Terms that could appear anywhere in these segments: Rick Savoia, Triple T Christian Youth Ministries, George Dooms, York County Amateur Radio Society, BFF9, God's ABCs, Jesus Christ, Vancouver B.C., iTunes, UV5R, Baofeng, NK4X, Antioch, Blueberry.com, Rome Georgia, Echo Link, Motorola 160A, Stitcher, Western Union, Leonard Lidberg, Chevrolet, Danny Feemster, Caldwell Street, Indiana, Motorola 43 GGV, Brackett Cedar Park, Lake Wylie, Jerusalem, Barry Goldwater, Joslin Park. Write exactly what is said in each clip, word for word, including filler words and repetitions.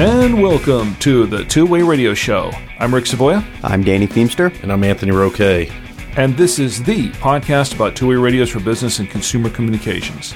And welcome to the Two-Way Radio Show. I'm Rick Savoia. I'm Danny Feemster. And I'm Anthony Roquet. And this is the podcast about two-way radios for business and consumer communications.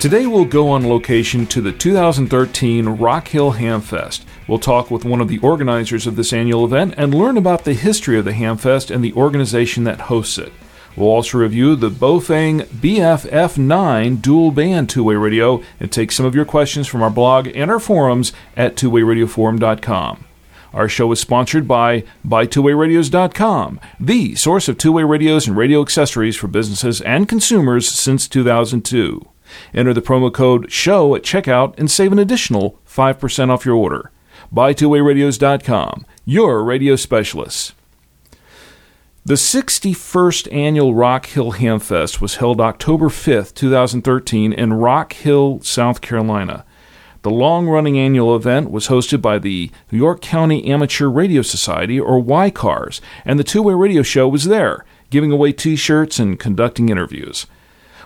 Today we'll go on location to the two thousand thirteen Rock Hill Hamfest. We'll talk with one of the organizers of this annual event and learn about the history of the Hamfest and the organization that hosts it. We'll also review the Baofeng B F F nine dual-band two-way radio and take some of your questions from our blog and our forums at two way radio forum dot com. Our show is sponsored by by two way radios dot com, the source of two-way radios and radio accessories for businesses and consumers since two thousand two. Enter the promo code SHOW at checkout and save an additional five percent off your order. by two way radios dot com, your radio specialists. The sixty-first Annual Rock Hill Hamfest was held October fifth, twenty thirteen in Rock Hill, South Carolina. The long-running annual event was hosted by the York County Amateur Radio Society, or Y CARS, and the Two-Way Radio Show was there, giving away T-shirts and conducting interviews.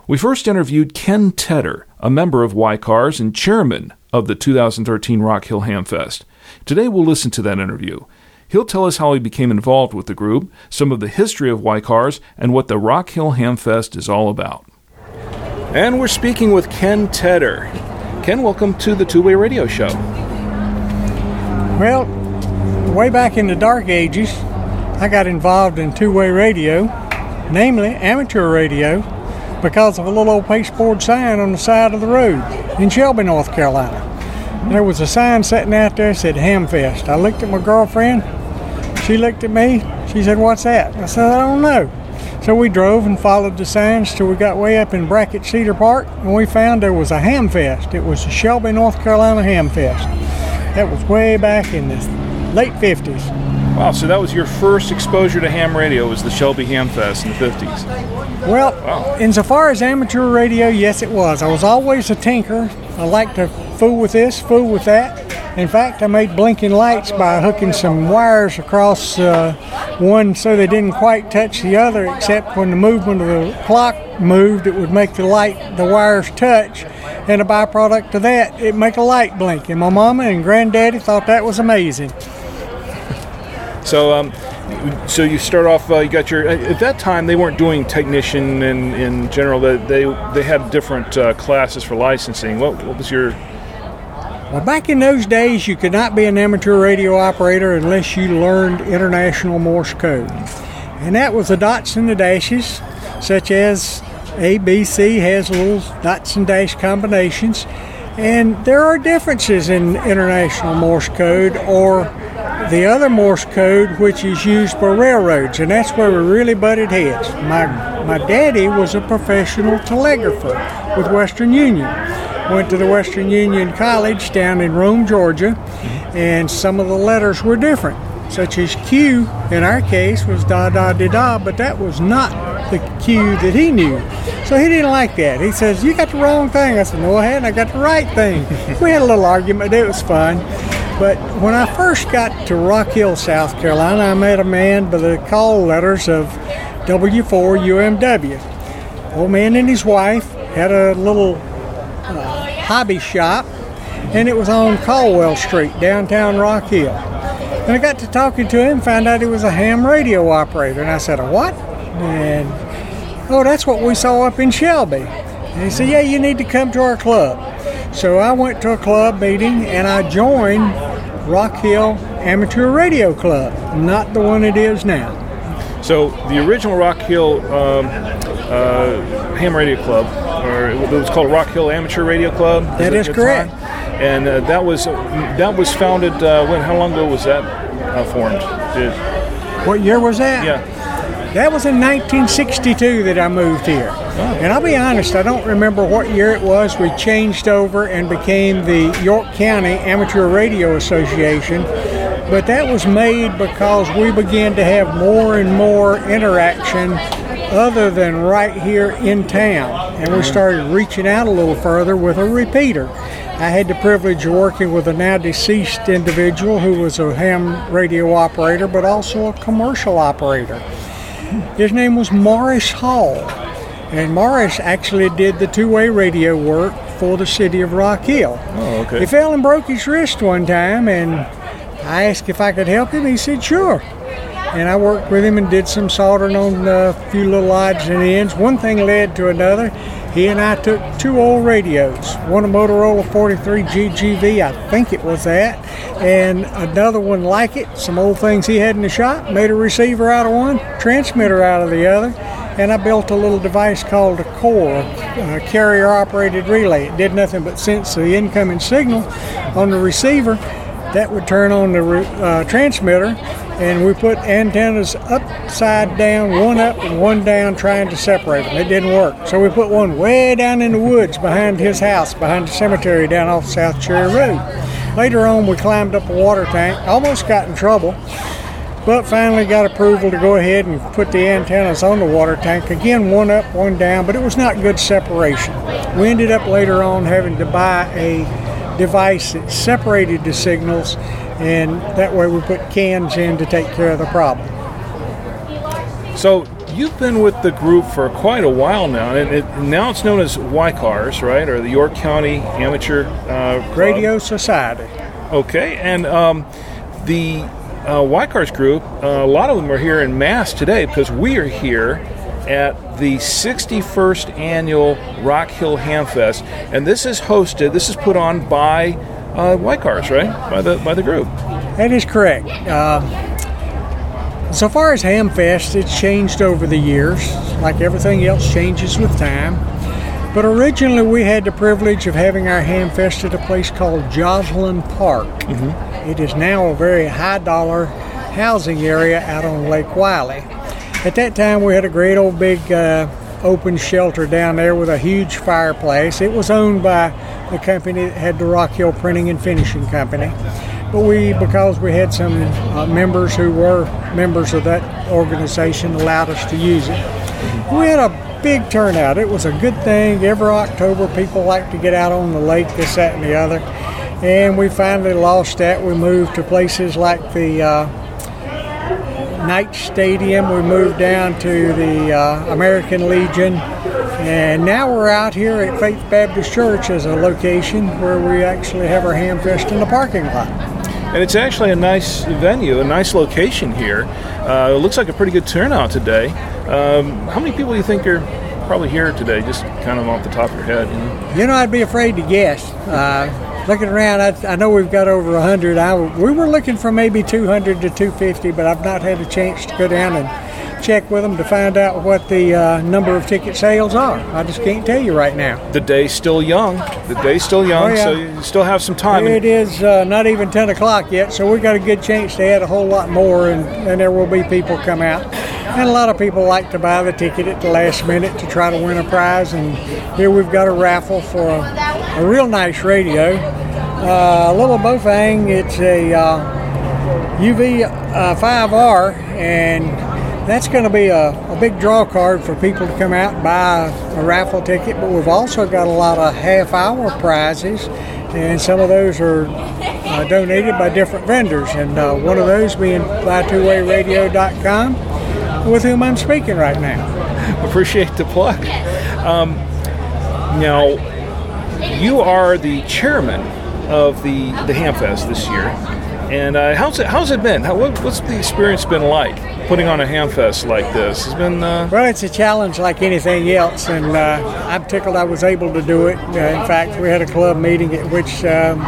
We first interviewed Ken Tedder, a member of Y CARS and chairman of the two thousand thirteen Rock Hill Hamfest. Today we'll listen to that interview. He'll tell us how he became involved with the group, some of the history of Y CARS, and what the Rock Hill Hamfest is all about. And we're speaking with Ken Tedder. Ken, welcome to the Two-Way Radio Show. Well, way back in the dark ages, I got involved in two-way radio, namely amateur radio, because of a little old pasteboard sign on the side of the road in Shelby, North Carolina. There was a sign sitting out there that said Hamfest. I looked at my girlfriend. She looked at me. She said, "What's that?" I said, "I don't know." So we drove and followed the signs till we got way up in Brackett Cedar Park, and we found there was a Hamfest. It was the Shelby, North Carolina Hamfest. That was way back in the late fifties. Wow, so that was your first exposure to ham radio, was the Shelby Hamfest in the fifties. Well, wow. Insofar as amateur radio, yes it was. I was always a tinker. I liked to fool with this, fool with that. In fact, I made blinking lights by hooking some wires across uh, one so they didn't quite touch the other, except when the movement of the clock moved, it would make the light, the wires touch, and a byproduct of that, it'd make a light blink. And my mama and granddaddy thought that was amazing. So, um, so you start off. Uh, you got your. At that time, they weren't doing technician in, in general. They they, they had different uh, classes for licensing. What what was your? Well, back in those days, you could not be an amateur radio operator unless you learned international Morse code. And that was the dots and the dashes, such as A B C has little dots and dash combinations. And there are differences in international Morse code or the other Morse code, which is used by railroads. And that's where we really butted heads. My, my daddy was a professional telegrapher with Western Union. Went to the Western Union College down in Rome, Georgia, and some of the letters were different, such as Q, in our case, was da-da-de-da, but that was not the Q that he knew. So he didn't like that. He says, "You got the wrong thing." I said, "No, I hadn't. I got the right thing." We had a little argument. It was fun. But when I first got to Rock Hill, South Carolina, I met a man by the call letters of W four U M W. Old man and his wife had a little hobby shop, and it was on Caldwell Street, downtown Rock Hill. And I got to talking to him, found out he was a ham radio operator, and I said, "A what?" And, "Oh, that's what we saw up in Shelby." And he said, "Yeah, you need to come to our club." So I went to a club meeting, and I joined Rock Hill Amateur Radio Club, not the one it is now. So the original Rock Hill um, uh, Ham Radio Club, or it was called Rock Hill Amateur Radio Club. Is that is correct. Time? And uh, that was that was founded. Uh, when? How long ago was that uh, formed? Did what year was that? Yeah, that was in nineteen sixty-two that I moved here. And I'll be honest, I don't remember what year it was we changed over and became the York County Amateur Radio Association, but that was made because we began to have more and more interaction other than right here in town, and we started reaching out a little further with a repeater. I had the privilege of working with a now deceased individual who was a ham radio operator, but also a commercial operator. His name was Morris Hall, and Morris actually did the two-way radio work for the city of Rock Hill. Oh, okay. He fell and broke his wrist one time, and I asked if I could help him. He said, sure. And I worked with him and did some soldering on a few little odds and ends. One thing led to another. He and I took two old radios, one a Motorola forty-three G G V, I think it was that, and another one like it, some old things he had in the shop, made a receiver out of one, transmitter out of the other, and I built a little device called a core, a carrier-operated relay. It did nothing but sense the incoming signal on the receiver. That would turn on the uh, transmitter, and we put antennas upside down, one up and one down, trying to separate them. It didn't work. So we put one way down in the woods behind his house, behind the cemetery down off South Cherry Road. Later on, we climbed up a water tank, almost got in trouble, but finally got approval to go ahead and put the antennas on the water tank. Again, one up, one down, but it was not good separation. We ended up later on having to buy a device that separated the signals, and that way we put cans in to take care of the problem. So you've been with the group for quite a while now, and it, now it's known as Y CARS, right, or the York County Amateur uh, Radio Society. Okay, and um, the uh, Y CARS group, uh, a lot of them are here in mass today because we are here at the sixty-first Annual Rock Hill Hamfest, and this is hosted, this is put on by Uh, Y CARS, right? By the by the group. That is correct. Uh, so far as Hamfest, it's changed over the years, like everything else changes with time. But originally we had the privilege of having our Hamfest at a place called Joslin Park. Mm-hmm. It is now a very high-dollar housing area out on Lake Wylie. At that time we had a great old big uh, open shelter down there with a huge fireplace. It was owned by the company that had the Rock Hill Printing and Finishing Company. But we, because we had some uh, members who were members of that organization, allowed us to use it. We had a big turnout. It was a good thing. Every October, people like to get out on the lake, this, that, and the other. And we finally lost that. We moved to places like the uh, Knights Stadium. We moved down to the uh, American Legion, and now we're out here at Faith Baptist Church as a location where we actually have our Hamfest in the parking lot. And it's actually a nice venue, a nice location here. Uh, it looks like a pretty good turnout today. Um, how many people do you think are probably here today, just kind of off the top of your head? You know, you know I'd be afraid to guess. Uh, Looking around, I, I know we've got over one hundred. I, we were looking for maybe two hundred to two fifty, but I've not had a chance to go down and check with them to find out what the uh, number of ticket sales are. I just can't tell you right now. The day's still young. The day's still young, oh, yeah. So you still have some time. It is uh, not even ten o'clock yet, so we've got a good chance to add a whole lot more, and, and there will be people come out. And a lot of people like to buy the ticket at the last minute to try to win a prize, and here we've got a raffle for a, a real nice radio. Uh, a little Baofeng, it's a uh, U V five R, and that's going to be a, a big draw card for people to come out and buy a, a raffle ticket, but we've also got a lot of half-hour prizes, and some of those are uh, donated by different vendors, and uh, one of those being by two way radio dot com. With whom I'm speaking right now. Appreciate the plug. Um, now, you are the chairman of the, the Hamfest this year, and uh, how's it how's it been? How, what, what's the experience been like putting on a Hamfest like this? It's been uh... well, it's a challenge like anything else, and uh, I'm tickled I was able to do it. Uh, in fact, we had a club meeting at which um,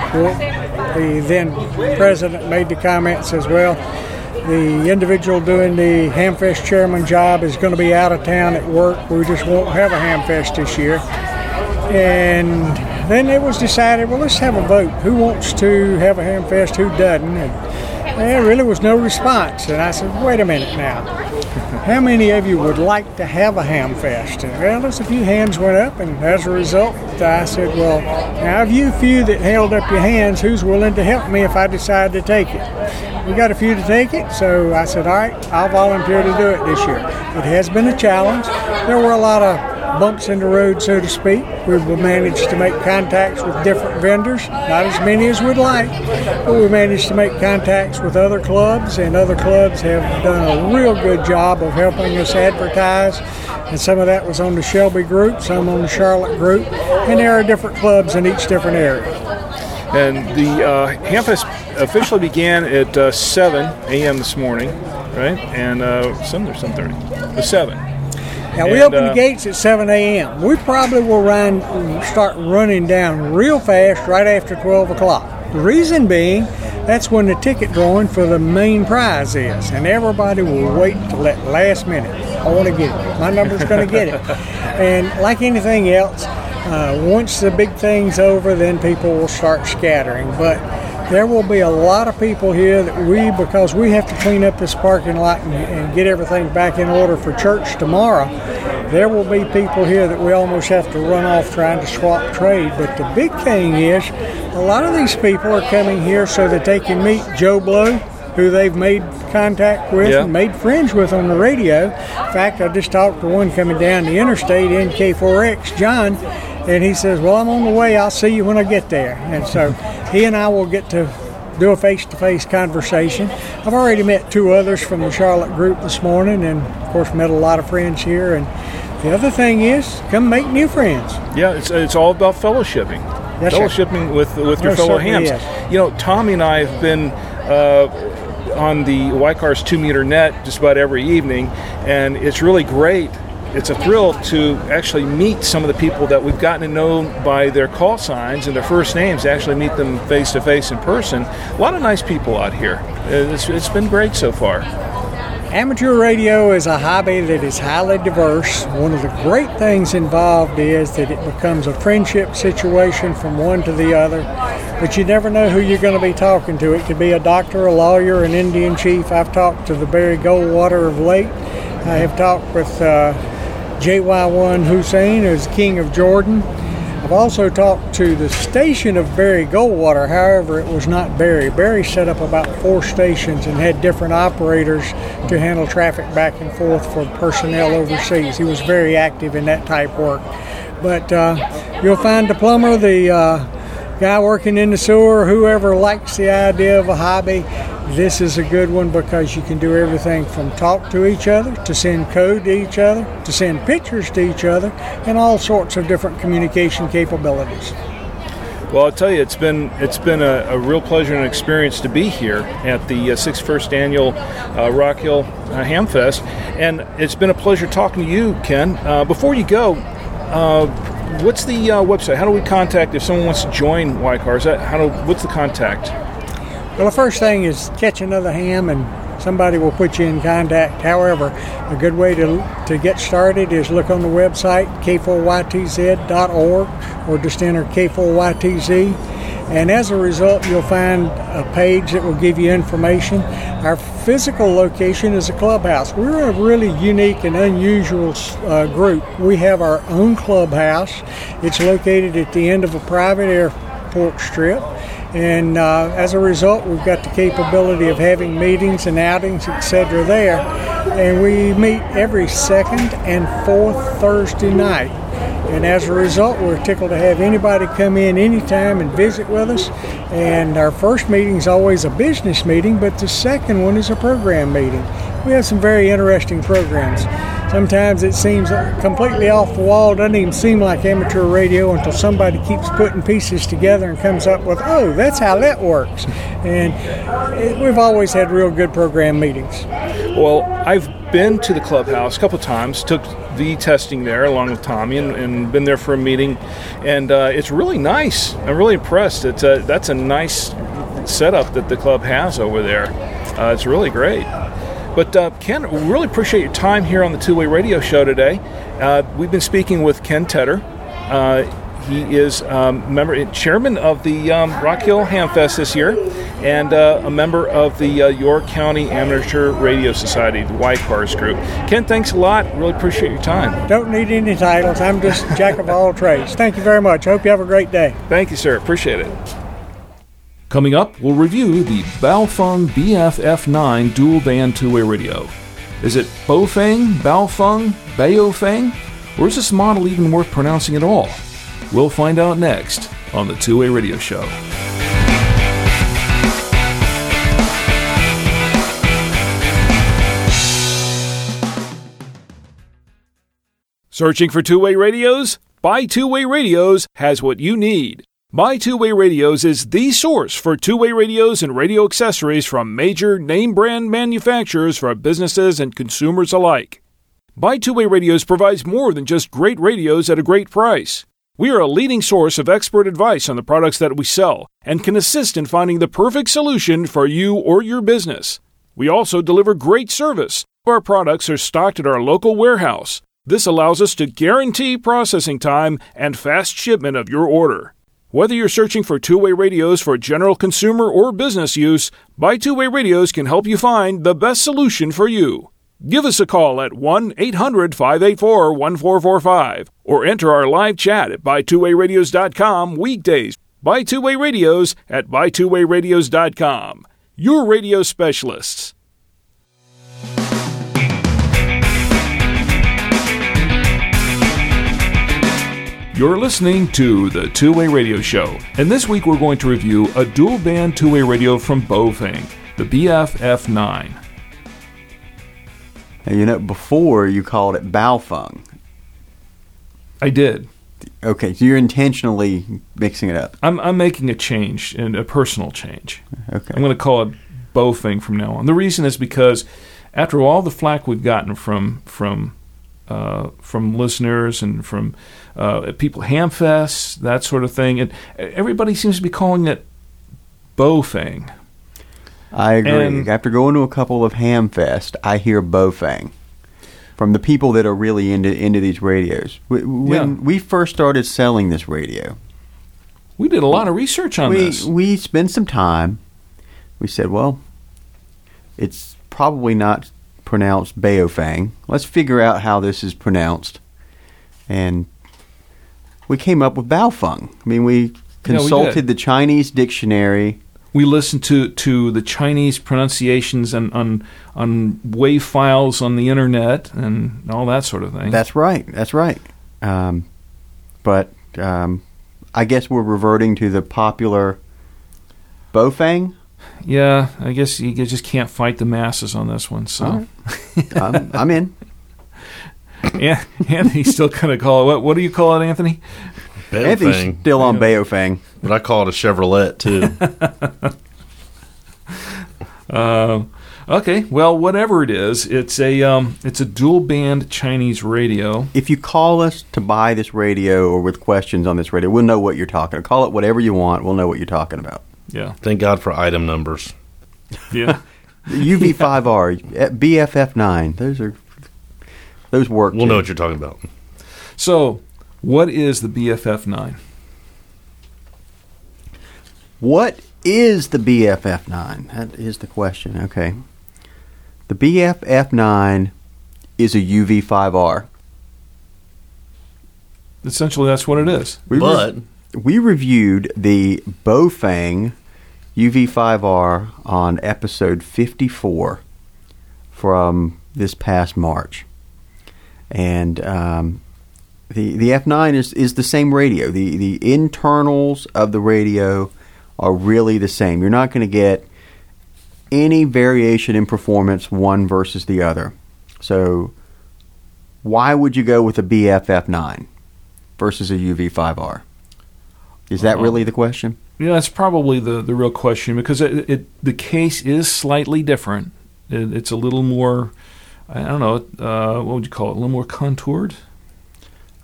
the then president made the comments as well. The individual doing the Hamfest chairman job is going to be out of town at work. We just won't have a Hamfest this year. And then it was decided, well, let's have a vote. Who wants to have a Hamfest? Who doesn't? And there really was no response. And I said, wait a minute now. How many of you would like to have a ham fest? And well, there's a few hands went up, and as a result, I said, well, now of you few that held up your hands, who's willing to help me if I decide to take it? We got a few to take it, so I said, all right, I'll volunteer to do it this year. It has been a challenge. There were a lot of bumps in the road, so to speak. We've managed to make contacts with different vendors, not as many as we'd like, but we managed to make contacts with other clubs, and other clubs have done a real good job of helping us advertise, and some of that was on the Shelby group, some on the Charlotte group, and there are different clubs in each different area. And the uh, Hamfest officially began at uh, seven a.m. this morning, right? And uh, some there's some thirty. The seven. Now, we and, open the uh, gates at seven a.m. We probably will run, start running down real fast right after twelve o'clock. The reason being, that's when the ticket drawing for the main prize is, and everybody will wait till that last minute. I want to get it. My number's going to get it. And like anything else, uh, once the big thing's over, then people will start scattering. But there will be a lot of people here that we, because we have to clean up this parking lot and, and get everything back in order for church tomorrow, there will be people here that we almost have to run off trying to swap trade. But the big thing is, a lot of these people are coming here so that they can meet Joe Blow, who they've made contact with yeah. and made friends with on the radio. In fact, I just talked to one coming down the interstate, N K four X, John, and he says, well, I'm on the way. I'll see you when I get there. And so he and I will get to do a face-to-face conversation. I've already met two others from the Charlotte group this morning, and, of course, met a lot of friends here. And the other thing is, come make new friends. Yeah, it's it's all about fellowshipping. Yes, fellowshipping sir. with with your yes, fellow hams. Is. You know, Tommy and I have been... Uh, on the Y CARS two-meter net just about every evening, and it's really great. It's a thrill to actually meet some of the people that we've gotten to know by their call signs and their first names, to actually meet them face-to-face in person. A lot of nice people out here. It's, it's been great so far. Amateur radio is a hobby that is highly diverse. One of the great things involved is that it becomes a friendship situation from one to the other, but you never know who you're going to be talking to. It could be a doctor, a lawyer, an Indian chief. I've talked to the Barry Goldwater of late. I have talked with uh, J Y one Hussein, who's King of Jordan. I've also talked to the station of Barry Goldwater. However, it was not Barry. Barry set up about four stations and had different operators to handle traffic back and forth for personnel overseas. He was very active in that type work. But uh, you'll find the plumber, the uh, guy working in the sewer, whoever likes the idea of a hobby. This is a good one because you can do everything from talk to each other, to send code to each other, to send pictures to each other, and all sorts of different communication capabilities. Well, I'll tell you, it's been it's been a, a real pleasure and experience to be here at the uh, sixty-first Annual uh, Rock Hill uh, Hamfest, and it's been a pleasure talking to you, Ken. Uh, before you go, uh, what's the uh, website? How do we contact if someone wants to join Y CARS? How do what's the contact? Well, the first thing is catch another ham, and somebody will put you in contact. However, a good way to to get started is look on the website, k four y t z dot org, or just enter k four y t z. And as a result, you'll find a page that will give you information. Our physical location is a clubhouse. We're a really unique and unusual uh, group. We have our own clubhouse. It's located at the end of a private airport strip. And uh, as a result, we've got the capability of having meetings and outings, et cetera there. And we meet every second and fourth Thursday night. And as a result, we're tickled to have anybody come in anytime and visit with us. And our first meeting is always a business meeting, but the second one is a program meeting. We have some very interesting programs. Sometimes it seems completely off the wall, doesn't even seem like amateur radio until somebody keeps putting pieces together and comes up with, oh, that's how that works. And it, we've always had real good program meetings. Well, I've been to the clubhouse a couple of times, took the testing there along with Tommy, and, and been there for a meeting. And uh, it's really nice. I'm really impressed. It's a, that's a nice setup that the club has over there. Uh, it's really great. But, uh, Ken, we really appreciate your time here on the Two-Way Radio Show today. Uh, we've been speaking with Ken Tedder. Uh, he is um, member, chairman of the um, Rock Hill Hamfest this year, and uh, a member of the uh, York County Amateur Radio Society, the Y CARS group. Ken, thanks a lot. Really appreciate your time. Don't need any titles. I'm just jack of all trades. Thank you very much. Hope you have a great day. Thank you, sir. Appreciate it. Coming up, we'll review the Baofeng B F F nine dual band two-way radio. Is it Baofeng, Baofeng, Baofeng, or is this model even worth pronouncing at all? We'll find out next on the Two-Way Radio Show. Searching for two-way radios? Buy Two-Way Radios has what you need. My Two-Way Radios is the source for two-way radios and radio accessories from major name-brand manufacturers for businesses and consumers alike. My Two-Way Radios provides more than just great radios at a great price. We are a leading source of expert advice on the products that we sell and can assist in finding the perfect solution for you or your business. We also deliver great service. Our products are stocked at our local warehouse. This allows us to guarantee processing time and fast shipment of your order. Whether you're searching for two-way radios for general consumer or business use, Buy Two-Way Radios can help you find the best solution for you. Give us a call at one eight hundred five eight four one four four five or enter our live chat at buy two way radios dot com weekdays. Buy Two-Way Radios at buy two way radios dot com. Your radio specialists. You're listening to the Two-Way Radio Show, and this week we're going to review a dual-band two-way radio from Baofeng, the B F F nine. And you know, before you called it Baofeng. I did. Okay, so you're intentionally mixing it up. I'm, I'm making a change, and a personal change. Okay. I'm going to call it Baofeng from now on. The reason is because after all the flack we've gotten from from. Uh, from listeners and from uh, people, Hamfest, that sort of thing. And everybody seems to be calling it Baofeng. I agree. And after going to a couple of Hamfest, I hear Baofeng from the people that are really into into these radios. When yeah. we first started selling this radio, we did a lot of research on we, this. We spent some time. We said, well, it's probably not pronounced Baofeng. Let's figure out how this is pronounced, and we came up with Baofeng. I mean, we consulted yeah, we the Chinese dictionary. We listened to, to the Chinese pronunciations and on on wave files on the internet and all that sort of thing. That's right. That's right. Um, but um, I guess we're reverting to the popular Baofeng. Yeah, I guess you just can't fight the masses on this one, so. Right. I'm, I'm in. Yeah, Anthony's still going to call it. What, what do you call it, Anthony? Baofeng. Anthony's still on Baofeng. But I call it a Chevrolet, too. uh, okay, well, whatever it is, it's a um, it's a dual-band Chinese radio. If you call us to buy this radio or with questions on this radio, we'll know what you're talking about. Call it whatever you want. We'll know what you're talking about. Yeah. Thank God for item numbers. Yeah. U V five R, B F F nine. Those are those work. We'll too. know what you're talking about. So, what is the B F F nine? What is the B F F nine? That is the question. Okay. The B F F nine is a U V five R. Essentially, that's what it is. We but re- we reviewed the Baofeng U V five R on episode fifty-four from this past March, and um, the the F nine is, is the same radio. The the internals of the radio are really the same. You're not going to get any variation in performance one versus the other. So why would you go with a B F F nine versus a U V five R? Is that uh-huh. really the question? Yeah, that's probably the, the real question, because it, it the case is slightly different. It, it's a little more, I don't know, uh, what would you call it? A little more contoured?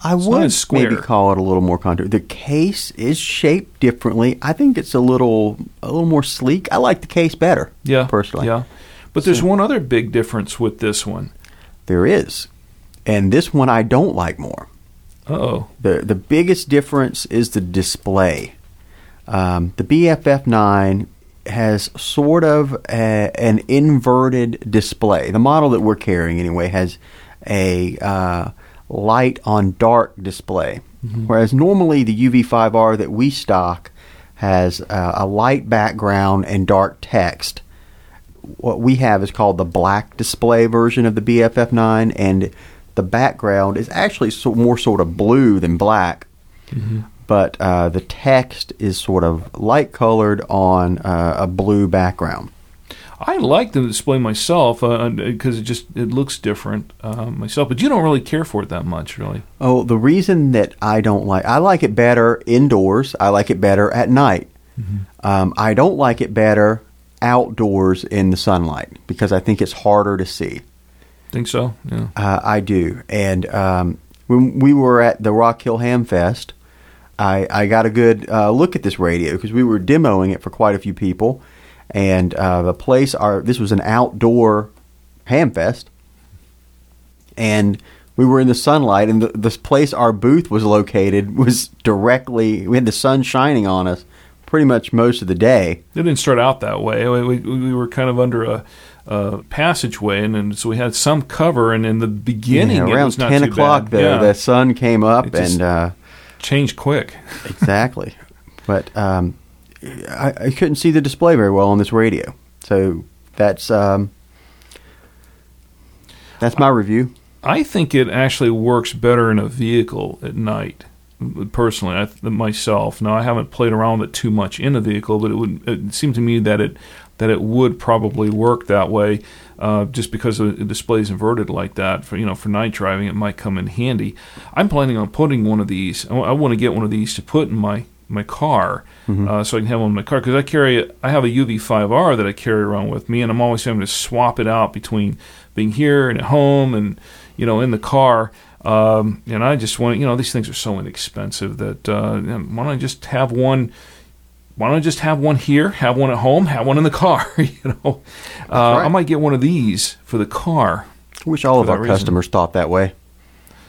I it's would maybe call it a little more contoured. The case is shaped differently. I think it's a little a little more sleek. I like the case better, yeah, personally. Yeah, but so, there's one other big difference with this one. There is, and this one I don't like more. Uh-oh. The, the biggest difference is the display. Um, the B F F nine has sort of a, an inverted display. The model that we're carrying, anyway, has a uh, light on dark display, mm-hmm. whereas normally the U V five R that we stock has uh, a light background and dark text. What we have is called the black display version of the B F F nine, and the background is actually so, more sort of blue than black, mm-hmm. but uh, the text is sort of light colored on uh, a blue background. I like the display myself because uh, it just it looks different uh, myself, but you don't really care for it that much, really. Oh, the reason that I don't like I like it better indoors. I like it better at night. Mm-hmm. Um, I don't like it better outdoors in the sunlight because I think it's harder to see. Think so? Yeah, uh, I do. And um, when we were at the Rock Hill Hamfest, I I got a good uh, look at this radio because we were demoing it for quite a few people. And uh, the place, our this was an outdoor hamfest, and we were in the sunlight. And the, this place, our booth was located, was directly. We had the sun shining on us pretty much most of the day. It didn't start out that way. We, we, we were kind of under a, a passageway, and, and so we had some cover. And in the beginning, yeah, around it was not ten too o'clock, the, yeah. the sun came up and uh, changed quick. Exactly, but. Um, I, I couldn't see the display very well on this radio, so that's um, that's my I, review. I think it actually works better in a vehicle at night. Personally, I, myself. Now, I haven't played around with it too much in a vehicle, but it would it seemed to me that it that it would probably work that way, uh, just because the display's inverted like that. For you know, for night driving, it might come in handy. I'm planning on putting one of these. I, I want to get one of these to put in my. my car, mm-hmm. uh, so I can have one in my car because I carry I have a U V five R that I carry around with me, and I'm always having to swap it out between being here and at home, and you know in the car. Um, and I just want you know these things are so inexpensive that uh, why don't I just have one? Why don't I just have one here, have one at home, have one in the car? you know, uh, right. I might get one of these for the car. I wish all of our reason. customers thought that way.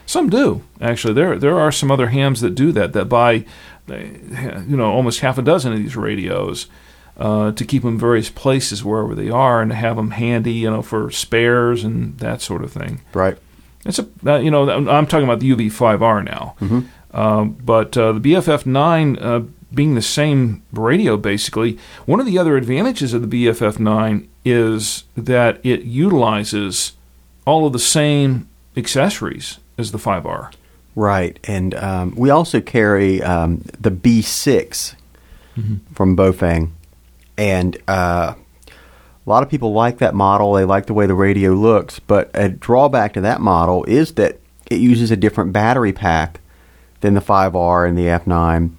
Some do actually. There there are some other hams that do that that buy. You know, almost half a dozen of these radios uh, to keep them in various places wherever they are, and to have them handy, you know, for spares and that sort of thing. Right. It's a uh, you know, I'm talking about the U V five R now, mm-hmm. um, but uh, the B F F nine uh, being the same radio, basically, one of the other advantages of the B F F nine is that it utilizes all of the same accessories as the five R. Right, and um, we also carry um, the B six mm-hmm. from Baofeng, and uh, a lot of people like that model. They like the way the radio looks, but a drawback to that model is that it uses a different battery pack than the five R and the F nine,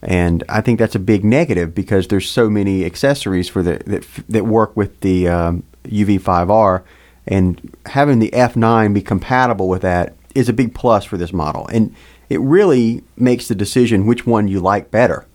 and I think that's a big negative because there's so many accessories for the that, that work with the um, U V five R, and having the F nine be compatible with that is a big plus for this model, and it really makes the decision which one you like better.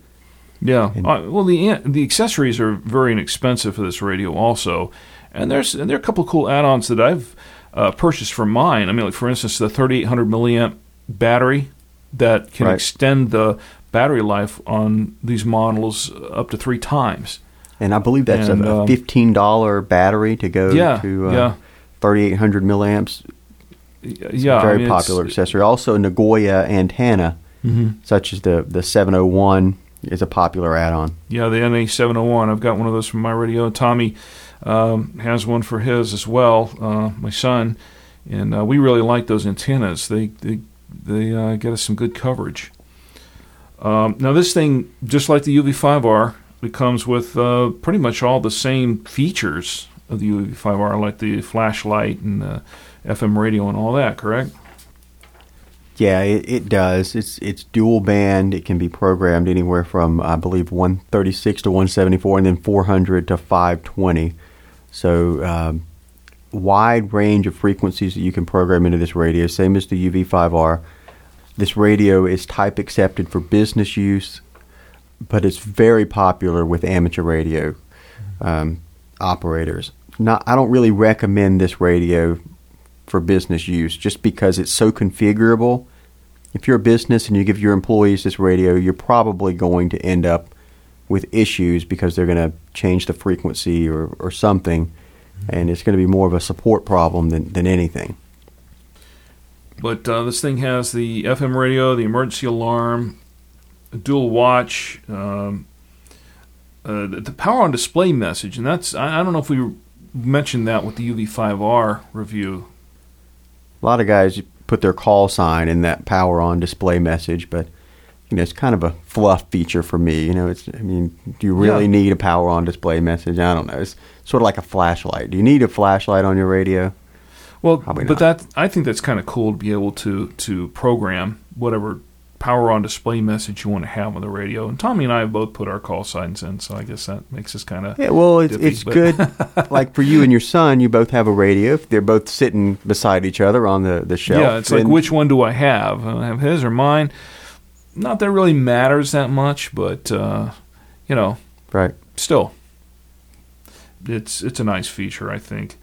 Yeah, and, uh, well, the the accessories are very inexpensive for this radio, also, and there's and there are a couple of cool add-ons that I've uh, purchased for mine. I mean, like for instance, the thirty-eight hundred milliamp battery that can right. extend the battery life on these models up to three times. And I believe that's and, a, a fifteen dollars um, battery to go yeah, to uh, yeah. thirty-eight hundred milliamps. It's yeah, a very I mean, popular accessory. Also, Nagoya and Hannah, mm-hmm. such as the, the seven oh one, is a popular add-on. Yeah, the N A seven oh one. I've got one of those from my radio. Tommy um, has one for his as well, uh, my son. And uh, we really like those antennas. They they, they uh, get us some good coverage. Um, now, this thing, just like the U V five R, it comes with uh, pretty much all the same features of the U V five R, like the flashlight and the F M radio and all that, correct? Yeah, it, it does. It's it's dual band. It can be programmed anywhere from, I believe, one thirty-six to one seventy-four, and then four hundred to five twenty. So um, wide range of frequencies that you can program into this radio, same as the U V five R. This radio is type accepted for business use, but it's very popular with amateur radio um, operators. Not, I don't really recommend this radio for business use just because it's so configurable. If you're a business and you give your employees this radio, you're probably going to end up with issues because they're going to change the frequency or, or something, mm-hmm. and it's going to be more of a support problem than, than anything. But uh, this thing has the F M radio, the emergency alarm, dual watch, um, uh, the, the power on display message, and that's I, I don't know if we mentioned that with the U V five R review. A lot of guys put their call sign in that power on display message, but you know it's kind of a fluff feature for me. You know, it's I mean, do you really yeah. need a power on display message? I don't know. It's sort of like a flashlight. Do you need a flashlight on your radio? Well, probably not. But that I think that's kind of cool to be able to to program whatever power on display message you want to have on the radio. And Tommy and I have both put our call signs in, so I guess that makes us kind of yeah. Well, it's dippy, it's but. good. Like for you and your son, you both have a radio. If they're both sitting beside each other on the, the shelf. Yeah, it's like which one do I have? I have his or mine. Not that it really matters that much, but uh, you know, right? Still, it's it's a nice feature, I think.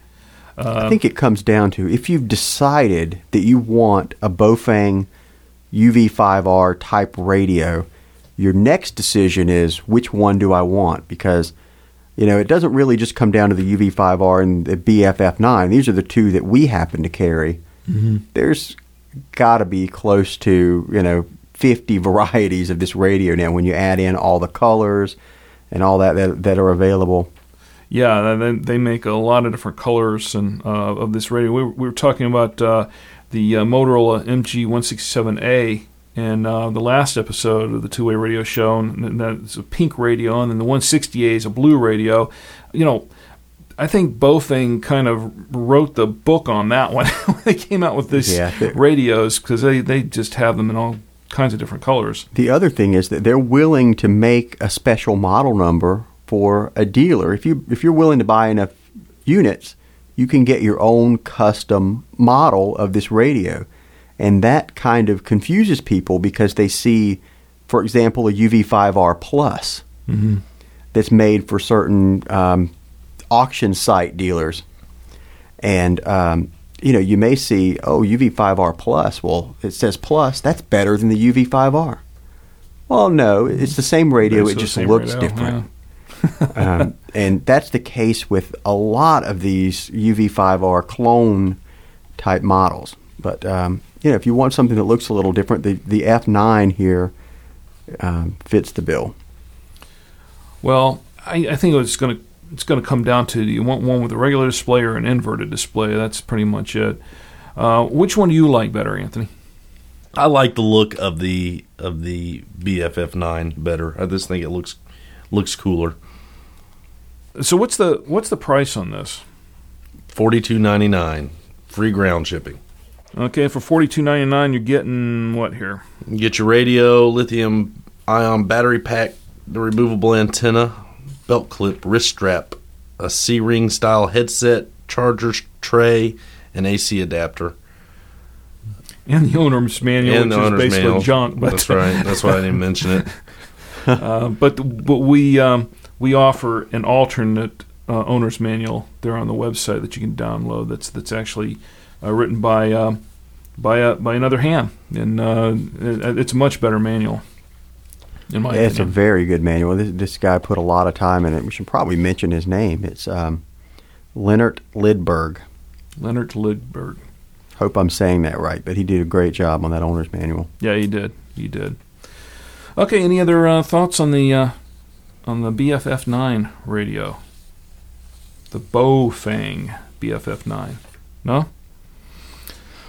Uh, I think it comes down to if you've decided that you want a Baofeng U V five R type radio, your next decision is which one do I want? Because, you know, it doesn't really just come down to the U V five R and the B F F nine. These are the two that we happen to carry. Mm-hmm. There's got to be close to, you know, fifty varieties of this radio now when you add in all the colors and all that that, that are available. Yeah, they, they make a lot of different colors and uh, of this radio. We, we were talking about... Uh, the uh, Motorola M G one sixty-seven A and uh, the last episode of the two-way radio show, and that's a pink radio, and then the one sixty A is a blue radio. You know, I think Baofeng kind of wrote the book on that one when they came out with these yeah, radios, because they, they just have them in all kinds of different colors. The other thing is that they're willing to make a special model number for a dealer. If you, if you're willing to buy enough units, you can get your own custom model of this radio. And that kind of confuses people because they see, for example, a U V five R Plus mm-hmm. that's made for certain um, auction site dealers. And, um, you know, you may see, oh, U V five R Plus. Well, it says Plus. That's better than the U V five R. Well, no, it's the same radio. It's it just looks radio. different. Yeah. um, and that's the case with a lot of these U V five R clone type models. But um, you know, if you want something that looks a little different, the, the F nine here um, fits the bill. Well, I, I think it's going to it's going to come down to, do you want one with a regular display or an inverted display? That's pretty much it. Uh, which one do you like better, Anthony? I like the look of the of the B F F nine better. I just think it looks looks cooler. So what's the what's the price on this? forty-two ninety-nine, free ground shipping. Okay, for forty-two ninety-nine, you're getting what here? You get your radio, lithium ion battery pack, the removable antenna, belt clip, wrist strap, a C-ring style headset, charger tray, an A C adapter, and the owner's manual, and which the is owner's basically manual. junk. But that's right. That's why I didn't mention it. uh, but but we. Um, We offer an alternate uh, owner's manual there on the website that you can download. That's that's actually uh, written by uh, by a, by another ham, and uh, it, it's a much better manual. In my opinion, it's a very good manual. This, this guy put a lot of time in it. We should probably mention his name. It's um, Leonard Lidberg. Leonard Lidberg. Hope I'm saying that right, but he did a great job on that owner's manual. Yeah, he did. He did. Okay. Any other uh, thoughts on the? Uh, On the B F F nine radio, the Baofeng B F F nine. No?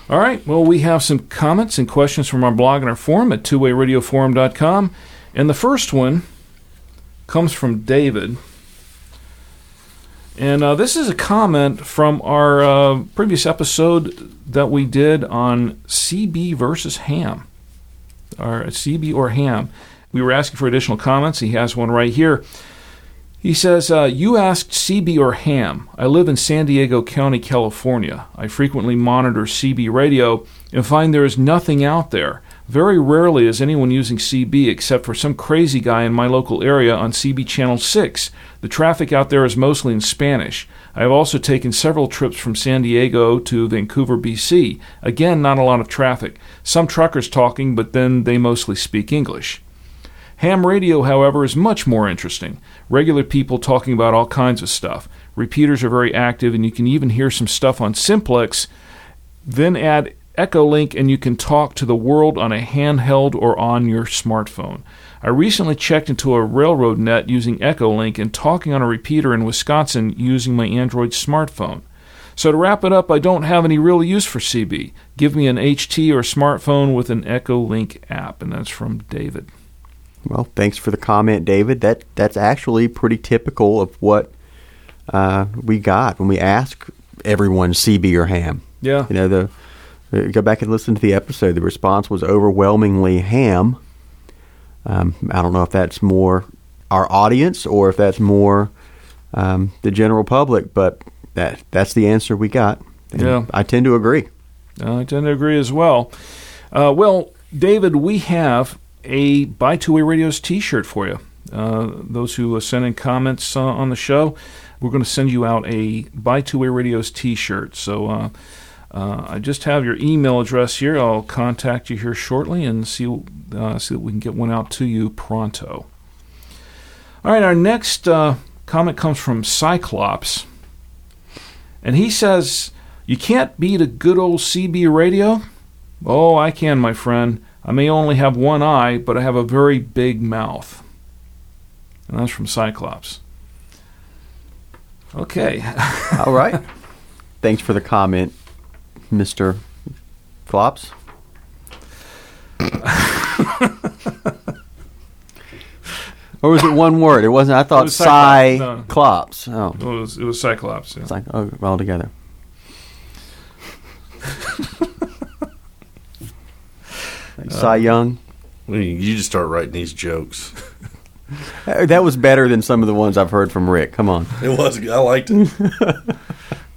All right. Well, we have some comments and questions from our blog and our forum at two way radio forum dot com. And the first one comes from David. And uh, this is a comment from our uh, previous episode that we did on C B versus ham, or C B or ham. We were asking for additional comments. He has one right here. He says, uh, you asked C B or ham. I live in San Diego County, California. I frequently monitor C B radio and find there is nothing out there. Very rarely is anyone using C B except for some crazy guy in my local area on C B Channel six. The traffic out there is mostly in Spanish. I have also taken several trips from San Diego to Vancouver, B C. Again, not a lot of traffic. Some truckers talking, but then they mostly speak English. Ham radio, however, is much more interesting. Regular people talking about all kinds of stuff. Repeaters are very active, and you can even hear some stuff on Simplex. Then add Echo Link, and you can talk to the world on a handheld or on your smartphone. I recently checked into a railroad net using Echo Link and talking on a repeater in Wisconsin using my Android smartphone. So to wrap it up, I don't have any real use for C B. Give me an H T or smartphone with an Echo Link app. And that's from David. Well, thanks for the comment, David. That that's actually pretty typical of what uh, we got when we asked everyone C B or ham. Yeah. You know, the, the go back and listen to the episode. The response was overwhelmingly ham. Um, I don't know if that's more our audience or if that's more um, the general public, but that that's the answer we got. And yeah. I tend to agree. I tend to agree as well. Uh, well, David, we have a Buy Two Way Radio's T-shirt for you. Uh, those who send in comments uh, on the show, we're going to send you out a Buy Two Way Radio's T-shirt. So uh, uh, I just have your email address here. I'll contact you here shortly and see uh, see that we can get one out to you pronto. All right, our next uh, comment comes from Cyclops, and he says, "You can't beat a good old C B radio." Oh, I can, my friend. I may only have one eye, but I have a very big mouth. And that's from Cyclops. Okay. All right. Thanks for the comment, Mister Clops. Or was it one word? It wasn't. I thought Cyclops. No. Oh, it was, it was Cyclops. Yeah. It's like oh, all together. Like uh, Cy Young. You just start writing these jokes. That was better than some of the ones I've heard from Rick. Come on. It was. I liked it.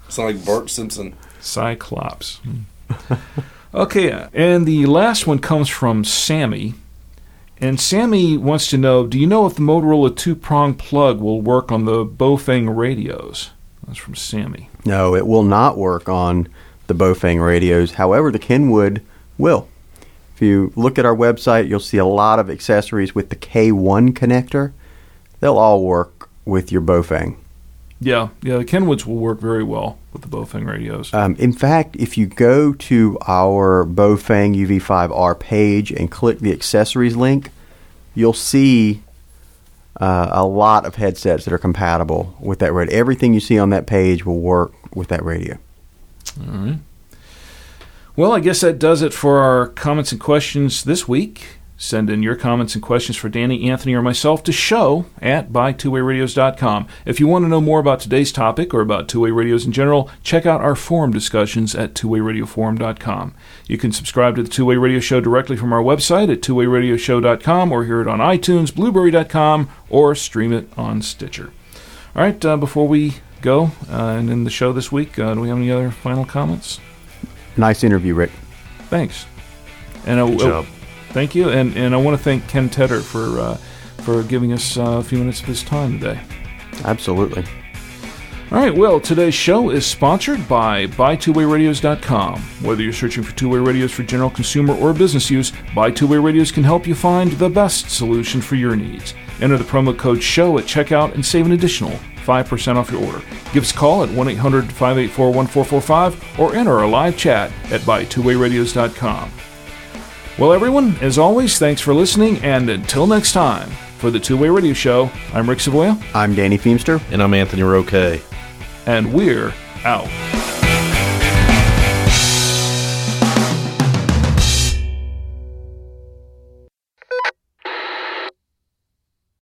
It's like Bart Simpson. Cyclops. Okay. And the last one comes from Sammy. And Sammy wants to know, do you know if the Motorola two-prong plug will work on the Baofeng radios? That's from Sammy. No, it will not work on the Baofeng radios. However, the Kenwood will. If you look at our website, you'll see a lot of accessories with the K one connector. They'll all work with your Baofeng. Yeah, yeah, the Kenwoods will work very well with the Baofeng radios. Um, in fact, if you go to our Baofeng U V five R page and click the accessories link, you'll see uh, a lot of headsets that are compatible with that radio. Everything you see on that page will work with that radio. All right. Well, I guess that does it for our comments and questions this week. Send in your comments and questions for Danny, Anthony, or myself to show at buy two way radios dot com. If you want to know more about today's topic or about two-way radios in general, check out our forum discussions at two way radio forum dot com. You can subscribe to the Two-Way Radio Show directly from our website at two way radio show dot com or hear it on iTunes, blueberry dot com, or stream it on Stitcher. All right, uh, before we go uh, and end the show this week, uh, do we have any other final comments? Nice interview, Rick. Thanks. And Good I, job. I, thank you. And and I want to thank Ken Tedder for uh, for giving us uh, a few minutes of his time today. Absolutely. All right. Well, today's show is sponsored by buy two way radios dot com. Whether you're searching for two-way radios for general consumer or business use, Buy Two-Way Radios can help you find the best solution for your needs. Enter the promo code SHOW at checkout and save an additional five percent off your order. Give us a call at one eight hundred five eight four one four four five or enter our live chat at buy two way radios dot com. Well, everyone, as always, thanks for listening, and until next time, for the Two-Way Radio Show, I'm Rick Savoia. I'm Danny Feemster. And I'm Anthony Roquet. And we're out.